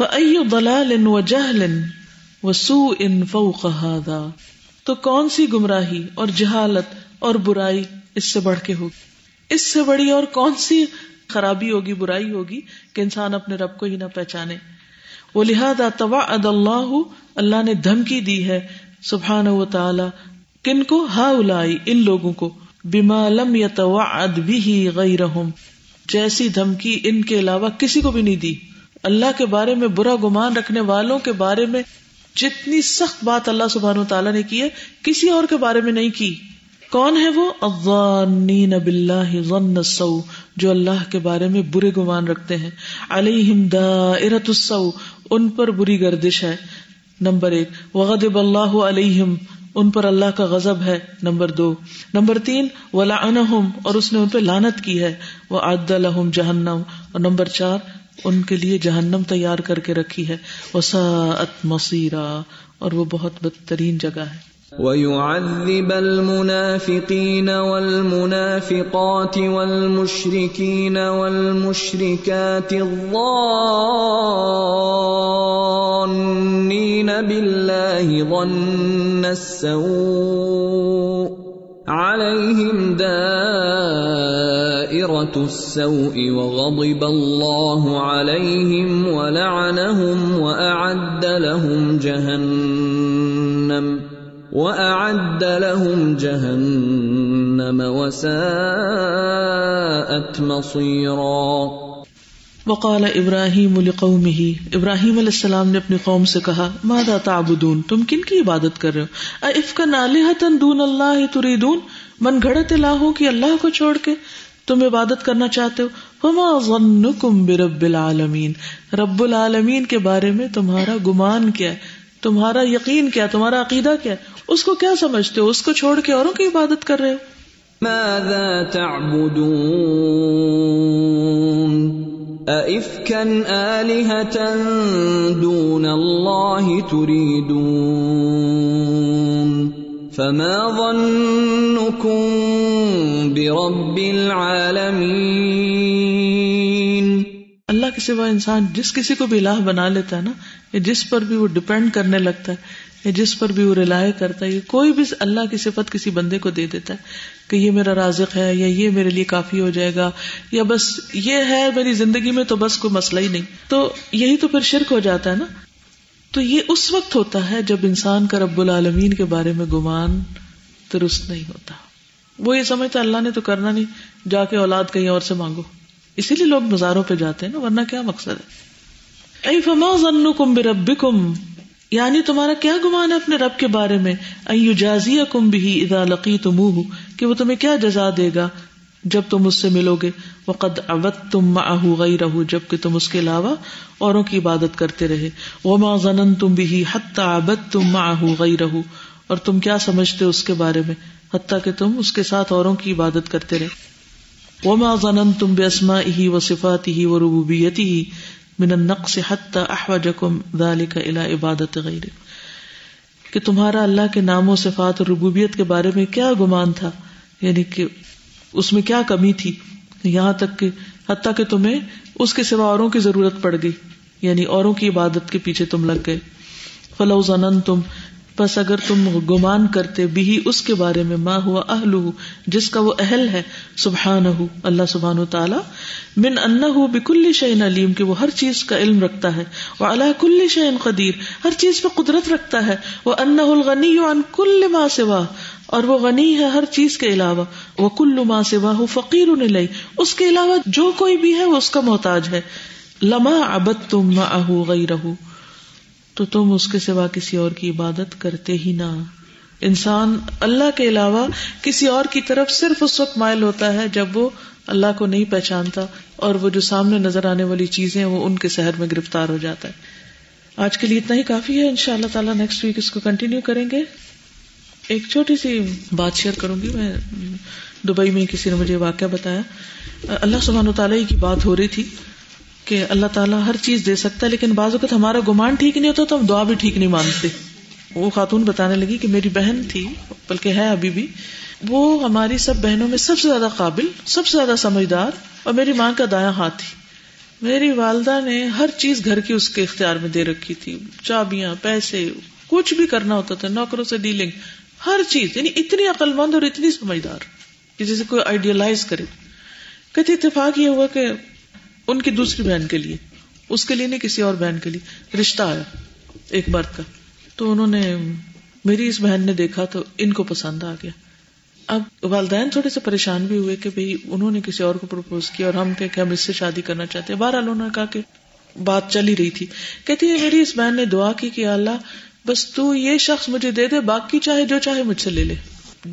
فَأَيُّ ضَلَالٍ وَجَهْلٍ وَسُوءٍ فَوْقَ هَذَا تو کون سی گمراہی اور جہالت اور برائی اس سے بڑھ کے ہوگی، اس سے بڑی اور کون سی خرابی ہوگی، برائی ہوگی کہ انسان اپنے رب کو ہی نہ پہچانے۔ وَلِهَذَا تَوَعَدَ اللَّهُ اللہ نے دھمکی دی ہے سبحانہ وتعالی کن کو، ہاؤلائی ان لوگوں کو، بما لم يتوعد به غیرهم جیسی دھمکی ان کے علاوہ کسی کو بھی نہیں دی۔ اللہ کے بارے میں برا گمان رکھنے والوں کے بارے میں جتنی سخت بات اللہ سبحانہ وتعالی نے کی ہے کسی اور کے بارے میں نہیں کی۔ کون ہے وہ؟ الظانین باللہ ظن السوء جو اللہ کے بارے میں برے گمان رکھتے ہیں۔ علیہم دائرۃ السوء ان پر بری گردش ہے نمبر ایک، وغضب اللہ علیہم ان پر اللہ کا غضب ہے نمبر دو، نمبر تین ولعنہم اور اس نے ان پہ لعنت کی ہے، وعد لہم جہنم اور نمبر چار ان کے لیے جہنم تیار کر کے رکھی ہے، وساءت مصیرا اور وہ بہت بدترین جگہ ہے۔ وَيُعَذِّبَ الْمُنَافِقِينَ وَالْمُنَافِقَاتِ وَالْمُشْرِكِينَ وَالْمُشْرِكَاتِ الظَّانِّينَ بِاللَّهِ ظَنَّ السَّوْءِ عَلَيْهِمْ دَائِرَةُ السَّوْءِ وَغَضِبَ اللَّهُ عَلَيْهِمْ وَلَعَنَهُمْ وَأَعَدَّ لَهُمْ جَهَنَّمَ وَأَعَدَّ لَهُمْ جَهَنَّمَ وَسَاءَتْ مَصِيرًا۔ وقال ابراہیم لقومه ابراہیم علیہ السلام نے اپنی قوم سے کہا ماذا تعبدون تم کن کی عبادت کر رہے ہو، ائفکا آلہۃ دون اللہ تریدون من گھڑت الہوں کی اللہ کو چھوڑ کے تم عبادت کرنا چاہتے ہو، فما ظنکم برب العالمین رب العالمین کے بارے میں تمہارا گمان کیا ہے، تمہارا یقین کیا، تمہارا عقیدہ کیا، اس کو کیا سمجھتے ہو، اس کو چھوڑ کے اوروں کی عبادت کر رہے ہو۔ ماذا تعبدون ائفکا آلہۃ دون اللہ تریدون فما ظنکم برب العالمین۔ اللہ کے سوا انسان جس کسی کو بھی الہ بنا لیتا ہے نا، یا جس پر بھی وہ ڈپینڈ کرنے لگتا ہے، یا جس پر بھی وہ رلائے کرتا ہے، یہ کوئی بھی اللہ کی صفت کسی بندے کو دے دیتا ہے کہ یہ میرا رازق ہے، یا یہ میرے لیے کافی ہو جائے گا، یا بس یہ ہے میری زندگی میں تو بس کوئی مسئلہ ہی نہیں، تو یہی تو پھر شرک ہو جاتا ہے نا۔ تو یہ اس وقت ہوتا ہے جب انسان کا رب العالمین کے بارے میں گمان درست نہیں ہوتا، وہ یہ سمجھتا اللہ نے تو کرنا نہیں، جا کے اولاد کہیں اور سے مانگو، اسی لیے لوگ مزاروں پہ جاتے ہیں نا، ورنہ کیا مقصد ہے۔ اَيْ فَمَا ظَنُّكُمْ بِرَبِّكُمْ یعنی تمہارا کیا گمان ہے اپنے رب کے بارے میں، اَن يُجَازِيَكُمْ بِهِ اِذَا لَقِيتُمُوهُ کہ وہ تمہیں کیا جزا دے گا جب تم اس سے ملو گے، وَقَدْ عَبَدْتُمْ مَعَهُ غَيْرَهُ جبکہ تم اس کے علاوہ اوروں کی عبادت کرتے رہے، وَمَا ظَنَنْتُمْ بِهِ حَتَّى عَبَدْتُمْ مَعَهُ غَيْرَهُ اور تم کیا سمجھتے اس کے بارے میں حتیٰ کہ تم اس کے ساتھ اوروں کی عبادت کرتے رہے۔ وما ظننتم بأسمائه وصفاته وربوبيته من النقص حتى أحوجكم ذلك إلى عبادة غيره کہ تمہارا اللہ کے نام و صفات اور ربوبیت کے بارے میں کیا گمان تھا، یعنی کہ اس میں کیا کمی تھی، یہاں تک کہ حتیٰ کہ تمہیں اس کے سوا اوروں کی ضرورت پڑ گئی، یعنی اوروں کی عبادت کے پیچھے تم لگ گئے۔ فلو ظننتم پس اگر تم گمان کرتے بھی اس کے بارے میں ما ہوا اہلہ جس کا وہ اہل ہے، سبحانہ اللہ سبحانہ تعالی، من انہ بکل شیء علیم کہ وہ ہر چیز کا علم رکھتا ہے، وعلی کل شیء قدیر ہر چیز پہ قدرت رکھتا ہے، وانہ الغنی عن کل ما سوا اور وہ غنی ہے ہر چیز کے علاوہ، وکل ما سواہ فقیر الیہ اس کے علاوہ جو کوئی بھی ہے وہ اس کا محتاج ہے، لما عبدتم معہ غیرہ تو تم اس کے سوا کسی اور کی عبادت کرتے ہی نہ۔ انسان اللہ کے علاوہ کسی اور کی طرف صرف اس وقت مائل ہوتا ہے جب وہ اللہ کو نہیں پہچانتا، اور وہ جو سامنے نظر آنے والی چیزیں ہیں وہ ان کے سحر میں گرفتار ہو جاتا ہے۔ آج کے لیے اتنا ہی کافی ہے، انشاءاللہ تعالی نیکسٹ ویک اس کو کنٹینیو کریں گے۔ ایک چھوٹی سی بات شیئر کروں گی، میں دبئی میں کسی نے مجھے واقعہ بتایا، اللہ سبحانہ وتعالی کی بات ہو رہی تھی کہ اللہ تعالیٰ ہر چیز دے سکتا ہے، لیکن بعض وقت ہمارا گمان ٹھیک نہیں ہوتا تو ہم دعا بھی ٹھیک نہیں مانتے، وہ خاتون بتانے لگی کہ میری بہن تھی، بلکہ ہے ابھی بھی، وہ ہماری سب بہنوں میں سب سے زیادہ قابل، سب سے زیادہ سمجھدار، اور میری ماں کا دایاں ہاتھ تھی۔ میری والدہ نے ہر چیز گھر کی اس کے اختیار میں دے رکھی تھی، چابیاں، پیسے، کچھ بھی کرنا ہوتا تھا، نوکروں سے ڈیلنگ، ہر چیز، یعنی اتنی عقل مند اور اتنی سمجھدار کہ جسے کوئی آئیڈیالائز کرے۔ کہتے اتفاق یہ ہوا کہ ان کی دوسری بہن کے لیے، اس کے لیے نہیں کسی اور بہن کے لیے رشتہ آیا ایک مرد کا، تو انہوں نے، میری اس بہن نے دیکھا تو ان کو پسند آ گیا۔ اب والدین تھوڑے سے پریشان بھی ہوئے کہ بھئی انہوں نے کسی اور کو پروپوز کیا اور ہم کہے کہ ہم اس سے شادی کرنا چاہتے ہیں۔ بہرحال انہوں نے کہا کہ بات چل ہی رہی تھی، کہتی ہے میری اس بہن نے دعا کی کہ اللہ بس تو یہ شخص مجھے دے دے، باقی چاہے جو چاہے مجھ سے لے لے،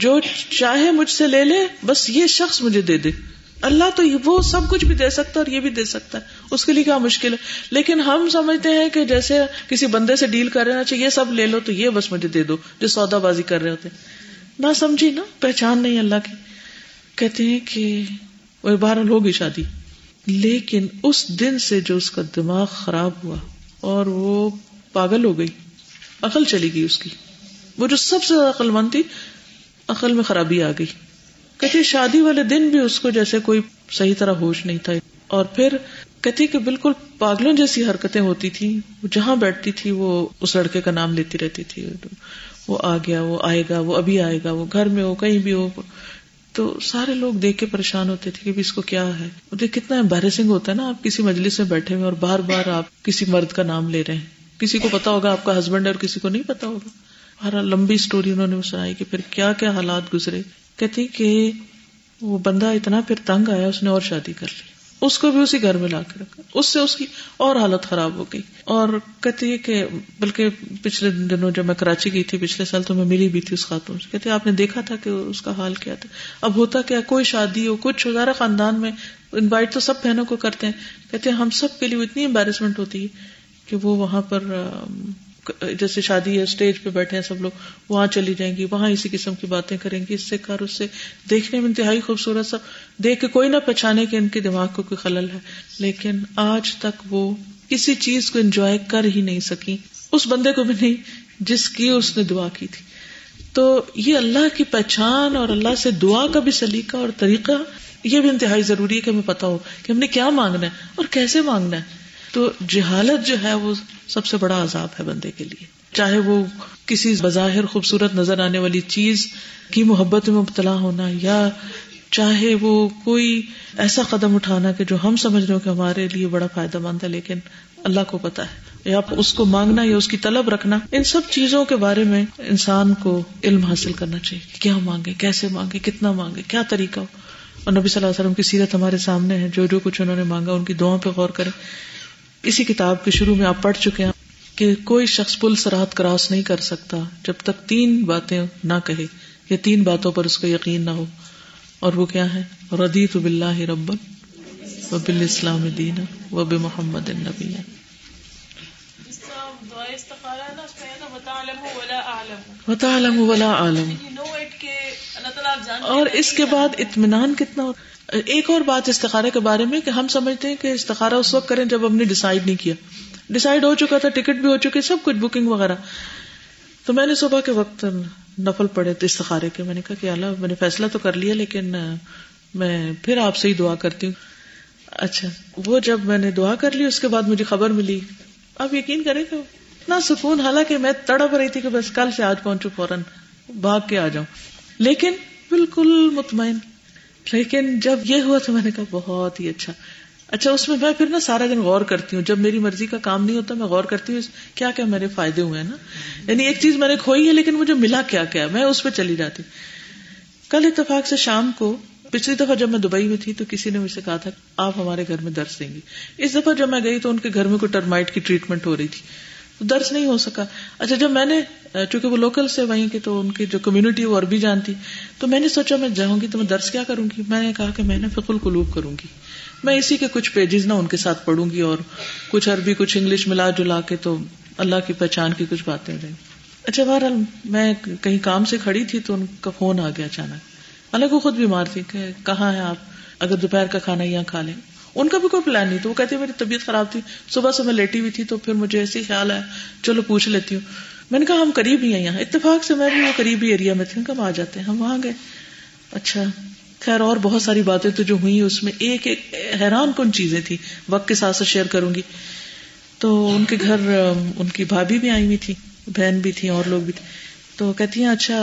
جو چاہے مجھ سے لے لے، بس یہ شخص مجھے دے دے۔ اللہ تو وہ سب کچھ بھی دے سکتا ہے اور یہ بھی دے سکتا ہے، اس کے لیے کیا مشکل ہے، لیکن ہم سمجھتے ہیں کہ جیسے کسی بندے سے ڈیل کر رہے ہیں، یہ سب لے لو تو یہ بس مجھے دے دو، جو سودا بازی کر رہے ہوتے ہیں، نہ سمجھی، نہ پہچان نہیں اللہ کی۔ کہتے ہیں کہ وہ بہرحال ہوگی شادی، لیکن اس دن سے جو اس کا دماغ خراب ہوا اور وہ پاگل ہو گئی، عقل چلی گئی اس کی، وہ جو سب سے عقل مند تھی، عقل میں خرابی آ گئی۔ کہتی شادی والے دن بھی اس کو جیسے کوئی صحیح طرح ہوش نہیں تھا، اور پھر کہتی کہ بالکل پاگلوں جیسی حرکتیں ہوتی تھی، جہاں بیٹھتی تھی وہ اس لڑکے کا نام لیتی رہتی تھی، وہ آ گیا، وہ آئے گا، وہ ابھی آئے گا، وہ گھر میں ہو، کہیں بھی ہو، تو سارے لوگ دیکھ کے پریشان ہوتے تھے کہ اس کو کیا ہے۔ دیکھ کتنا امبیرسنگ ہوتا ہے نا، آپ کسی مجلس میں بیٹھے ہوئے اور بار بار آپ کسی مرد کا نام لے رہے ہیں، کسی کو پتا ہوگا آپ کا ہسبینڈ ہے اور کسی کو نہیں پتا ہوگا۔ ہر لمبی اسٹوری انہوں نے سنائی کہ پھر کیا کیا حالات گزرے۔ کہتی کہ وہ بندہ اتنا پھر تنگ آیا، اس نے اور شادی کر لی، اس کو بھی اسی گھر میں لا کے رکھا، اس سے اس کی اور حالت خراب ہو گئی۔ اور کہتی کہ بلکہ پچھلے دنوں جب میں کراچی گئی تھی پچھلے سال، تو میں ملی بھی تھی اس خاتون سے، کہتی آپ نے دیکھا تھا کہ اس کا حال کیا تھا۔ اب ہوتا کیا، کوئی شادی ہو، کچھ ہزارہ خاندان میں انوائٹ تو سب بہنوں کو کرتے ہیں، کہتے ہیں ہم سب کے لیے اتنی امبیرسمنٹ ہوتی ہے کہ وہ وہاں پر جیسے شادی ہے، اسٹیج پہ بیٹھے ہیں سب لوگ، وہاں چلی جائیں گی، وہاں اسی قسم کی باتیں کریں گی، اس سے کر، اس سے، دیکھنے میں انتہائی خوبصورت، سب دیکھ کے کوئی نہ پہچانے کہ ان کے دماغ کو کوئی خلل ہے، لیکن آج تک وہ کسی چیز کو انجوائے کر ہی نہیں سکی، اس بندے کو بھی نہیں جس کی اس نے دعا کی تھی۔ تو یہ اللہ کی پہچان اور اللہ سے دعا کا بھی سلیقہ اور طریقہ، یہ بھی انتہائی ضروری ہے کہ ہمیں پتہ ہو کہ ہم نے کیا مانگنا ہے اور کیسے مانگنا ہے۔ تو جہالت جو ہے وہ سب سے بڑا عذاب ہے بندے کے لیے، چاہے وہ کسی بظاہر خوبصورت نظر آنے والی چیز کی محبت میں مبتلا ہونا، یا چاہے وہ کوئی ایسا قدم اٹھانا کہ جو ہم سمجھ رہے ہو کہ ہمارے لیے بڑا فائدہ مند ہے لیکن اللہ کو پتا ہے، یا اس کو مانگنا یا اس کی طلب رکھنا، ان سب چیزوں کے بارے میں انسان کو علم حاصل کرنا چاہیے، کیا مانگے، کیسے مانگے، کتنا مانگے، کیا طریقہ ہو۔ اور نبی صلی اللہ علیہ وسلم کی سیرت ہمارے سامنے ہے، جو جو کچھ انہوں نے مانگا، ان کی دعاؤں پہ غور کریں۔ اسی کتاب کے شروع میں آپ پڑھ چکے ہیں کہ کوئی شخص پل صراط کراس نہیں کر سکتا جب تک تین باتیں نہ کہے، یا تین باتوں پر اس کو یقین نہ ہو، اور وہ کیا ہے، رضیت باللہ ربا و بالاسلام دینا و بمحمد النبی۔ وتعلم ولا اعلم، اور اس کے بعد اطمینان کتنا ہو؟ ایک اور بات استخارہ کے بارے میں کہ ہم سمجھتے ہیں کہ استخارہ اس وقت کریں جب ہم نے ڈیسائیڈ نہیں کیا، ڈیسائیڈ ہو چکا تھا، ٹکٹ بھی ہو چکی، سب کچھ بکنگ وغیرہ۔ تو میں نے صبح کے وقت نفل پڑے تو استخارے کے، میں نے کہا کہ اللہ میں نے فیصلہ تو کر لیا لیکن میں پھر آپ سے ہی دعا کرتی ہوں۔ اچھا وہ جب میں نے دعا کر لی اس کے بعد مجھے خبر ملی، آپ یقین کریں کہ اتنا سکون، حالانکہ میں تڑپ رہی تھی کہ بس کل سے آج پہنچوں، فوراً بھاگ کے آ جاؤں، لیکن بالکل مطمئن۔ لیکن جب یہ ہوا تو میں نے کہا بہت ہی اچھا۔ اچھا اس میں میں پھر نا سارا دن غور کرتی ہوں، جب میری مرضی کا کام نہیں ہوتا میں غور کرتی ہوں کیا کیا میرے فائدے ہوئے ہیں نا، یعنی ایک چیز میں نے کھوئی ہے لیکن مجھے ملا کیا کیا، میں اس پہ چلی جاتی۔ کل اتفاق سے شام کو، پچھلی دفعہ جب میں دبئی میں تھی تو کسی نے مجھ سے کہا تھا آپ ہمارے گھر میں درس دیں گی، اس دفعہ جب میں گئی تو ان کے گھر میں کوئی ٹرمائٹ کی ٹریٹمنٹ ہو رہی تھی، درس نہیں ہو سکا۔ اچھا جب میں نے، چونکہ وہ لوکل سے وہیں کے تو ان کی جو کمیونٹی وہ عربی جانتی، تو میں نے سوچا میں جاؤں گی تو میں درس کیا کروں گی، میں نے کہا کہ میں نے فقہ القلوب کروں گی، میں اسی کے کچھ پیجز نا ان کے ساتھ پڑھوں گی، اور کچھ عربی کچھ انگلش ملا جلا کے، تو اللہ کی پہچان کی کچھ باتیں رہیں۔ اچھا بہرحال میں کہیں کام سے کھڑی تھی تو ان کا فون آ گیا اچانک، اللہ کو خود بیمار تھی کہ کہاں ہیں آپ، اگر دوپہر کا کھانا یہاں کھا لیں، ان کا بھی کوئی پلان نہیں تھا، وہ کہتے ہیں میری طبیعت خراب تھی، صبح سے میں لیٹی ہوئی تھی تو پھر مجھے ایسے خیال آیا چلو پوچھ لیتی ہوں، میں نے کہا ہم قریب ہی ہیں یہاں, اتفاق سے میں بھی وہ قریبی ایریا میں تھی, ہم آ جاتے ہیں, ہم وہاں گئے. اچھا خیر اور بہت ساری باتیں تو جو ہوئی اس میں ایک ایک حیران کن چیزیں تھی, وقت کے ساتھ ساتھ شیئر کروں گی. تو ان کے گھر ان کی بھابھی بھی آئی ہوئی تھی, بہن بھی تھی اور لوگ بھی تھے. تو کہتی ہیں اچھا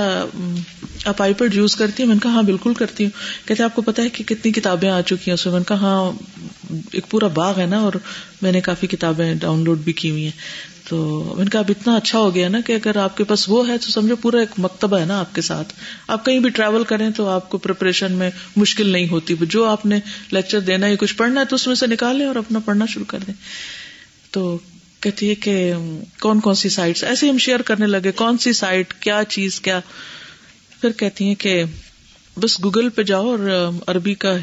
آپ آئی پیڈ یوز کرتی ہیں؟ میں نے کہا ہاں بالکل کرتی ہوں. کہتے ہیں آپ کو پتا ہے کہ کتنی کتابیں آ چکی ہیں اس میں؟ میں نے کہا ہاں ایک پورا باغ ہے نا, اور میں نے کافی کتابیں ڈاؤن لوڈ بھی کی ہوئی ہیں. تو میں نے کہا اب اتنا اچھا ہو گیا نا کہ اگر آپ کے پاس وہ ہے تو سمجھو پورا ایک مکتبہ ہے نا آپ کے ساتھ, آپ کہیں بھی ٹریول کریں تو آپ کو پریپریشن میں مشکل نہیں ہوتی, جو آپ نے لیکچر دینا ہے کچھ پڑھنا ہے تو اس میں سے نکالیں اور اپنا پڑھنا شروع کر دیں. تو کہتی ہے کہ کون کون سی سائٹس, ایسے ہم شیئر کرنے لگے کون سی سائٹ کیا چیز کیا. پھر کہتی ہیں کہ بس گوگل پہ جاؤ اور عربی کا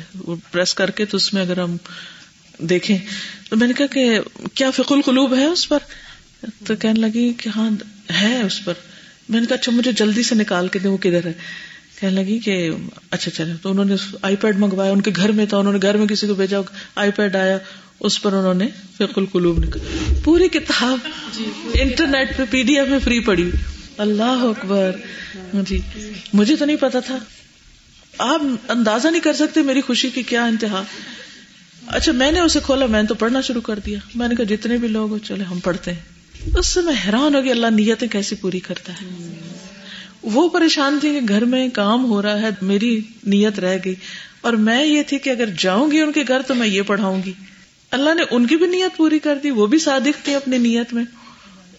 پریس کر کے تو اس میں اگر ہم دیکھیں. تو میں نے کہا کہ کیا فقہ القلوب ہے اس پر؟ تو کہنے لگی کہ ہاں ہے اس پر. میں نے کہا اچھا مجھے جلدی سے نکال کے دیں وہ کدھر ہے. کہنے لگی کہ اچھا چلے. تو انہوں نے آئی پیڈ منگوایا, ان کے گھر میں تھا, انہوں نے گھر میں کسی کو بھیجا, آئی پیڈ آیا, اس پر انہوں نے فقہ القلوب نکالا, پوری کتاب انٹرنیٹ پہ پی ڈی ایف میں فری پڑی. اللہ اکبر. جی مجھے تو نہیں پتا تھا, آپ اندازہ نہیں کر سکتے میری خوشی کی کیا انتہا. اچھا میں نے اسے کھولا, میں نے تو پڑھنا شروع کر دیا. میں نے کہا جتنے بھی لوگ ہو چلے ہم پڑھتے ہیں. اس سے میں حیران ہو گئی اللہ نیتیں کیسے پوری کرتا ہے. وہ پریشان تھی کہ گھر میں کام ہو رہا ہے, میری نیت رہ گئی, اور میں یہ تھی کہ اگر جاؤں گی ان کے گھر تو میں یہ پڑھاؤں گی. اللہ نے ان کی بھی نیت پوری کر دی, وہ بھی صادق تھے اپنی نیت میں,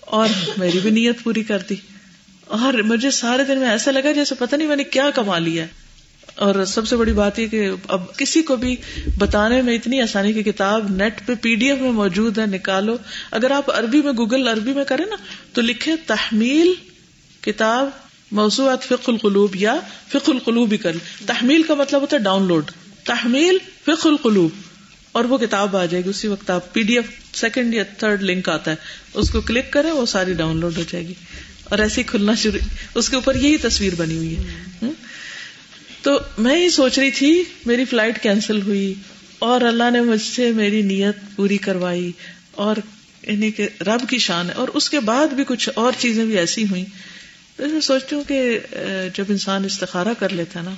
اور میری بھی نیت پوری کر دی. اور مجھے سارے دن میں ایسا لگا جیسے پتہ نہیں میں نے کیا کما لیا. اور سب سے بڑی بات یہ کہ اب کسی کو بھی بتانے میں اتنی آسانی کی کتاب نیٹ پہ پی ڈی ایف میں موجود ہے, نکالو. اگر آپ عربی میں گوگل عربی میں کریں نا تو لکھے تحمیل کتاب موضوعات فقہ القلوب یا فقہ القلوب ہی کر لیں. تحمیل کا مطلب ہوتا ہے ڈاؤن لوڈ, تحمیل فقہ القلوب, اور وہ کتاب آ جائے گی اسی وقت. آپ پی ڈی ایف سیکنڈ یا تھرڈ لنک آتا ہے, اس کو کلک کریں وہ ساری ڈاؤن لوڈ ہو جائے گی, اور ایسے ہی کھلنا شروع, اس کے اوپر یہی تصویر بنی ہوئی ہے. تو میں یہ سوچ رہی تھی, میری فلائٹ کینسل ہوئی اور اللہ نے مجھ سے میری نیت پوری کروائی, اور یعنی کہ رب کی شان ہے. اور اس کے بعد بھی کچھ اور چیزیں بھی ایسی ہوئیں. میں سوچتی ہوں کہ جب انسان استخارہ کر لیتا ہے نا,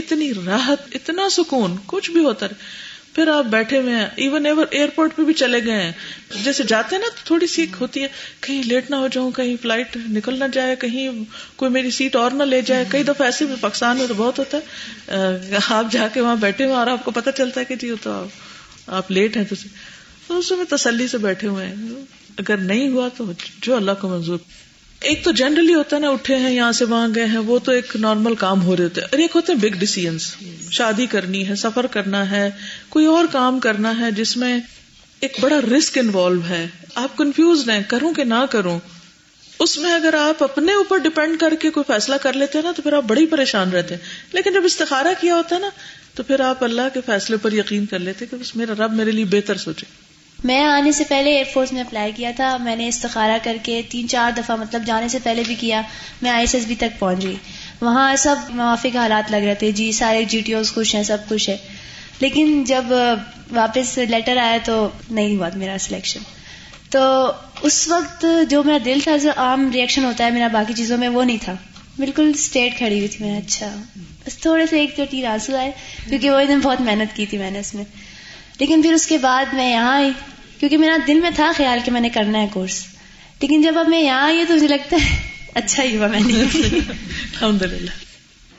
اتنی راحت, اتنا سکون, کچھ بھی ہوتا رہے. پھر آپ بیٹھے ہوئے ہیں, ایون ایور ایئرپورٹ پہ بھی چلے گئے ہیں, جیسے جاتے ہیں نا تو تھوڑی سیکھ ہوتی ہے, کہیں لیٹ نہ ہو جاؤں, کہیں فلائٹ نکل نہ جائے, کہیں کوئی میری سیٹ اور نہ لے جائے. کئی دفعہ ایسے بھی پاکستان میں تو بہت ہوتا ہے, آپ جا کے وہاں بیٹھے ہوئے اور آپ کو پتہ چلتا ہے کہ جی تو آپ لیٹ ہیں, تو اس میں تسلی سے بیٹھے ہوئے ہیں. اگر نہیں ہوا تو جو اللہ کو منظور. ایک تو جنرلی ہوتا ہے نا, اٹھے ہیں یہاں سے وہاں گئے ہیں, وہ تو ایک نارمل کام ہو رہے ہوتے ہیں, اور ایک ہوتے ہیں بگ ڈیسیژنز. شادی کرنی ہے, سفر کرنا ہے, کوئی اور کام کرنا ہے جس میں ایک بڑا رسک انوالو ہے, آپ کنفیوز ہیں کروں کہ نہ کروں. اس میں اگر آپ اپنے اوپر ڈیپینڈ کر کے کوئی فیصلہ کر لیتے ہیں نا تو پھر آپ بڑی پریشان رہتے ہیں. لیکن جب استخارہ کیا ہوتا ہے نا تو پھر آپ اللہ کے فیصلے پر یقین کر لیتے کہ بس میرا رب میرے لیے بہتر سوچے. میں آنے سے پہلے ایئر فورس میں اپلائی کیا تھا, میں نے استخارہ کر کے تین چار دفعہ, مطلب جانے سے پہلے بھی کیا. میں آئی ایس ایس بی تک پہنچ گئی, وہاں سب موافق حالات لگ رہے تھے, جی سارے جی ٹی اوز خوش ہیں, سب خوش ہے. لیکن جب واپس لیٹر آیا تو نہیں ہوا میرا سلیکشن. تو اس وقت جو میرا دل تھا, جو عام ریئیکشن ہوتا ہے میرا باقی چیزوں میں, وہ نہیں تھا, بالکل اسٹیٹ کھڑی ہوئی تھی میں. اچھا بس تھوڑے سے ایک دو ٹیر آنسو آئے, کیونکہ وہ ایک دم بہت محنت کی تھی میں نے اس میں. لیکن پھر اس کے بعد میں یہاں آئی, کیونکہ میرا دل میں تھا خیال کہ میں نے کرنا ہے کورس, لیکن جب اب میں یہاں آئی تو مجھے لگتا ہے اچھا ہی ہوا میں نے. الحمد للہ.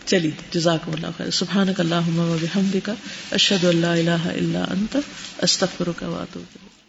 چلیے جزاک اللہ خیر. سبحانک اللہم و بحمدک, اشہد ان لا الہ الا انت, استغفرک و اتوب الیک.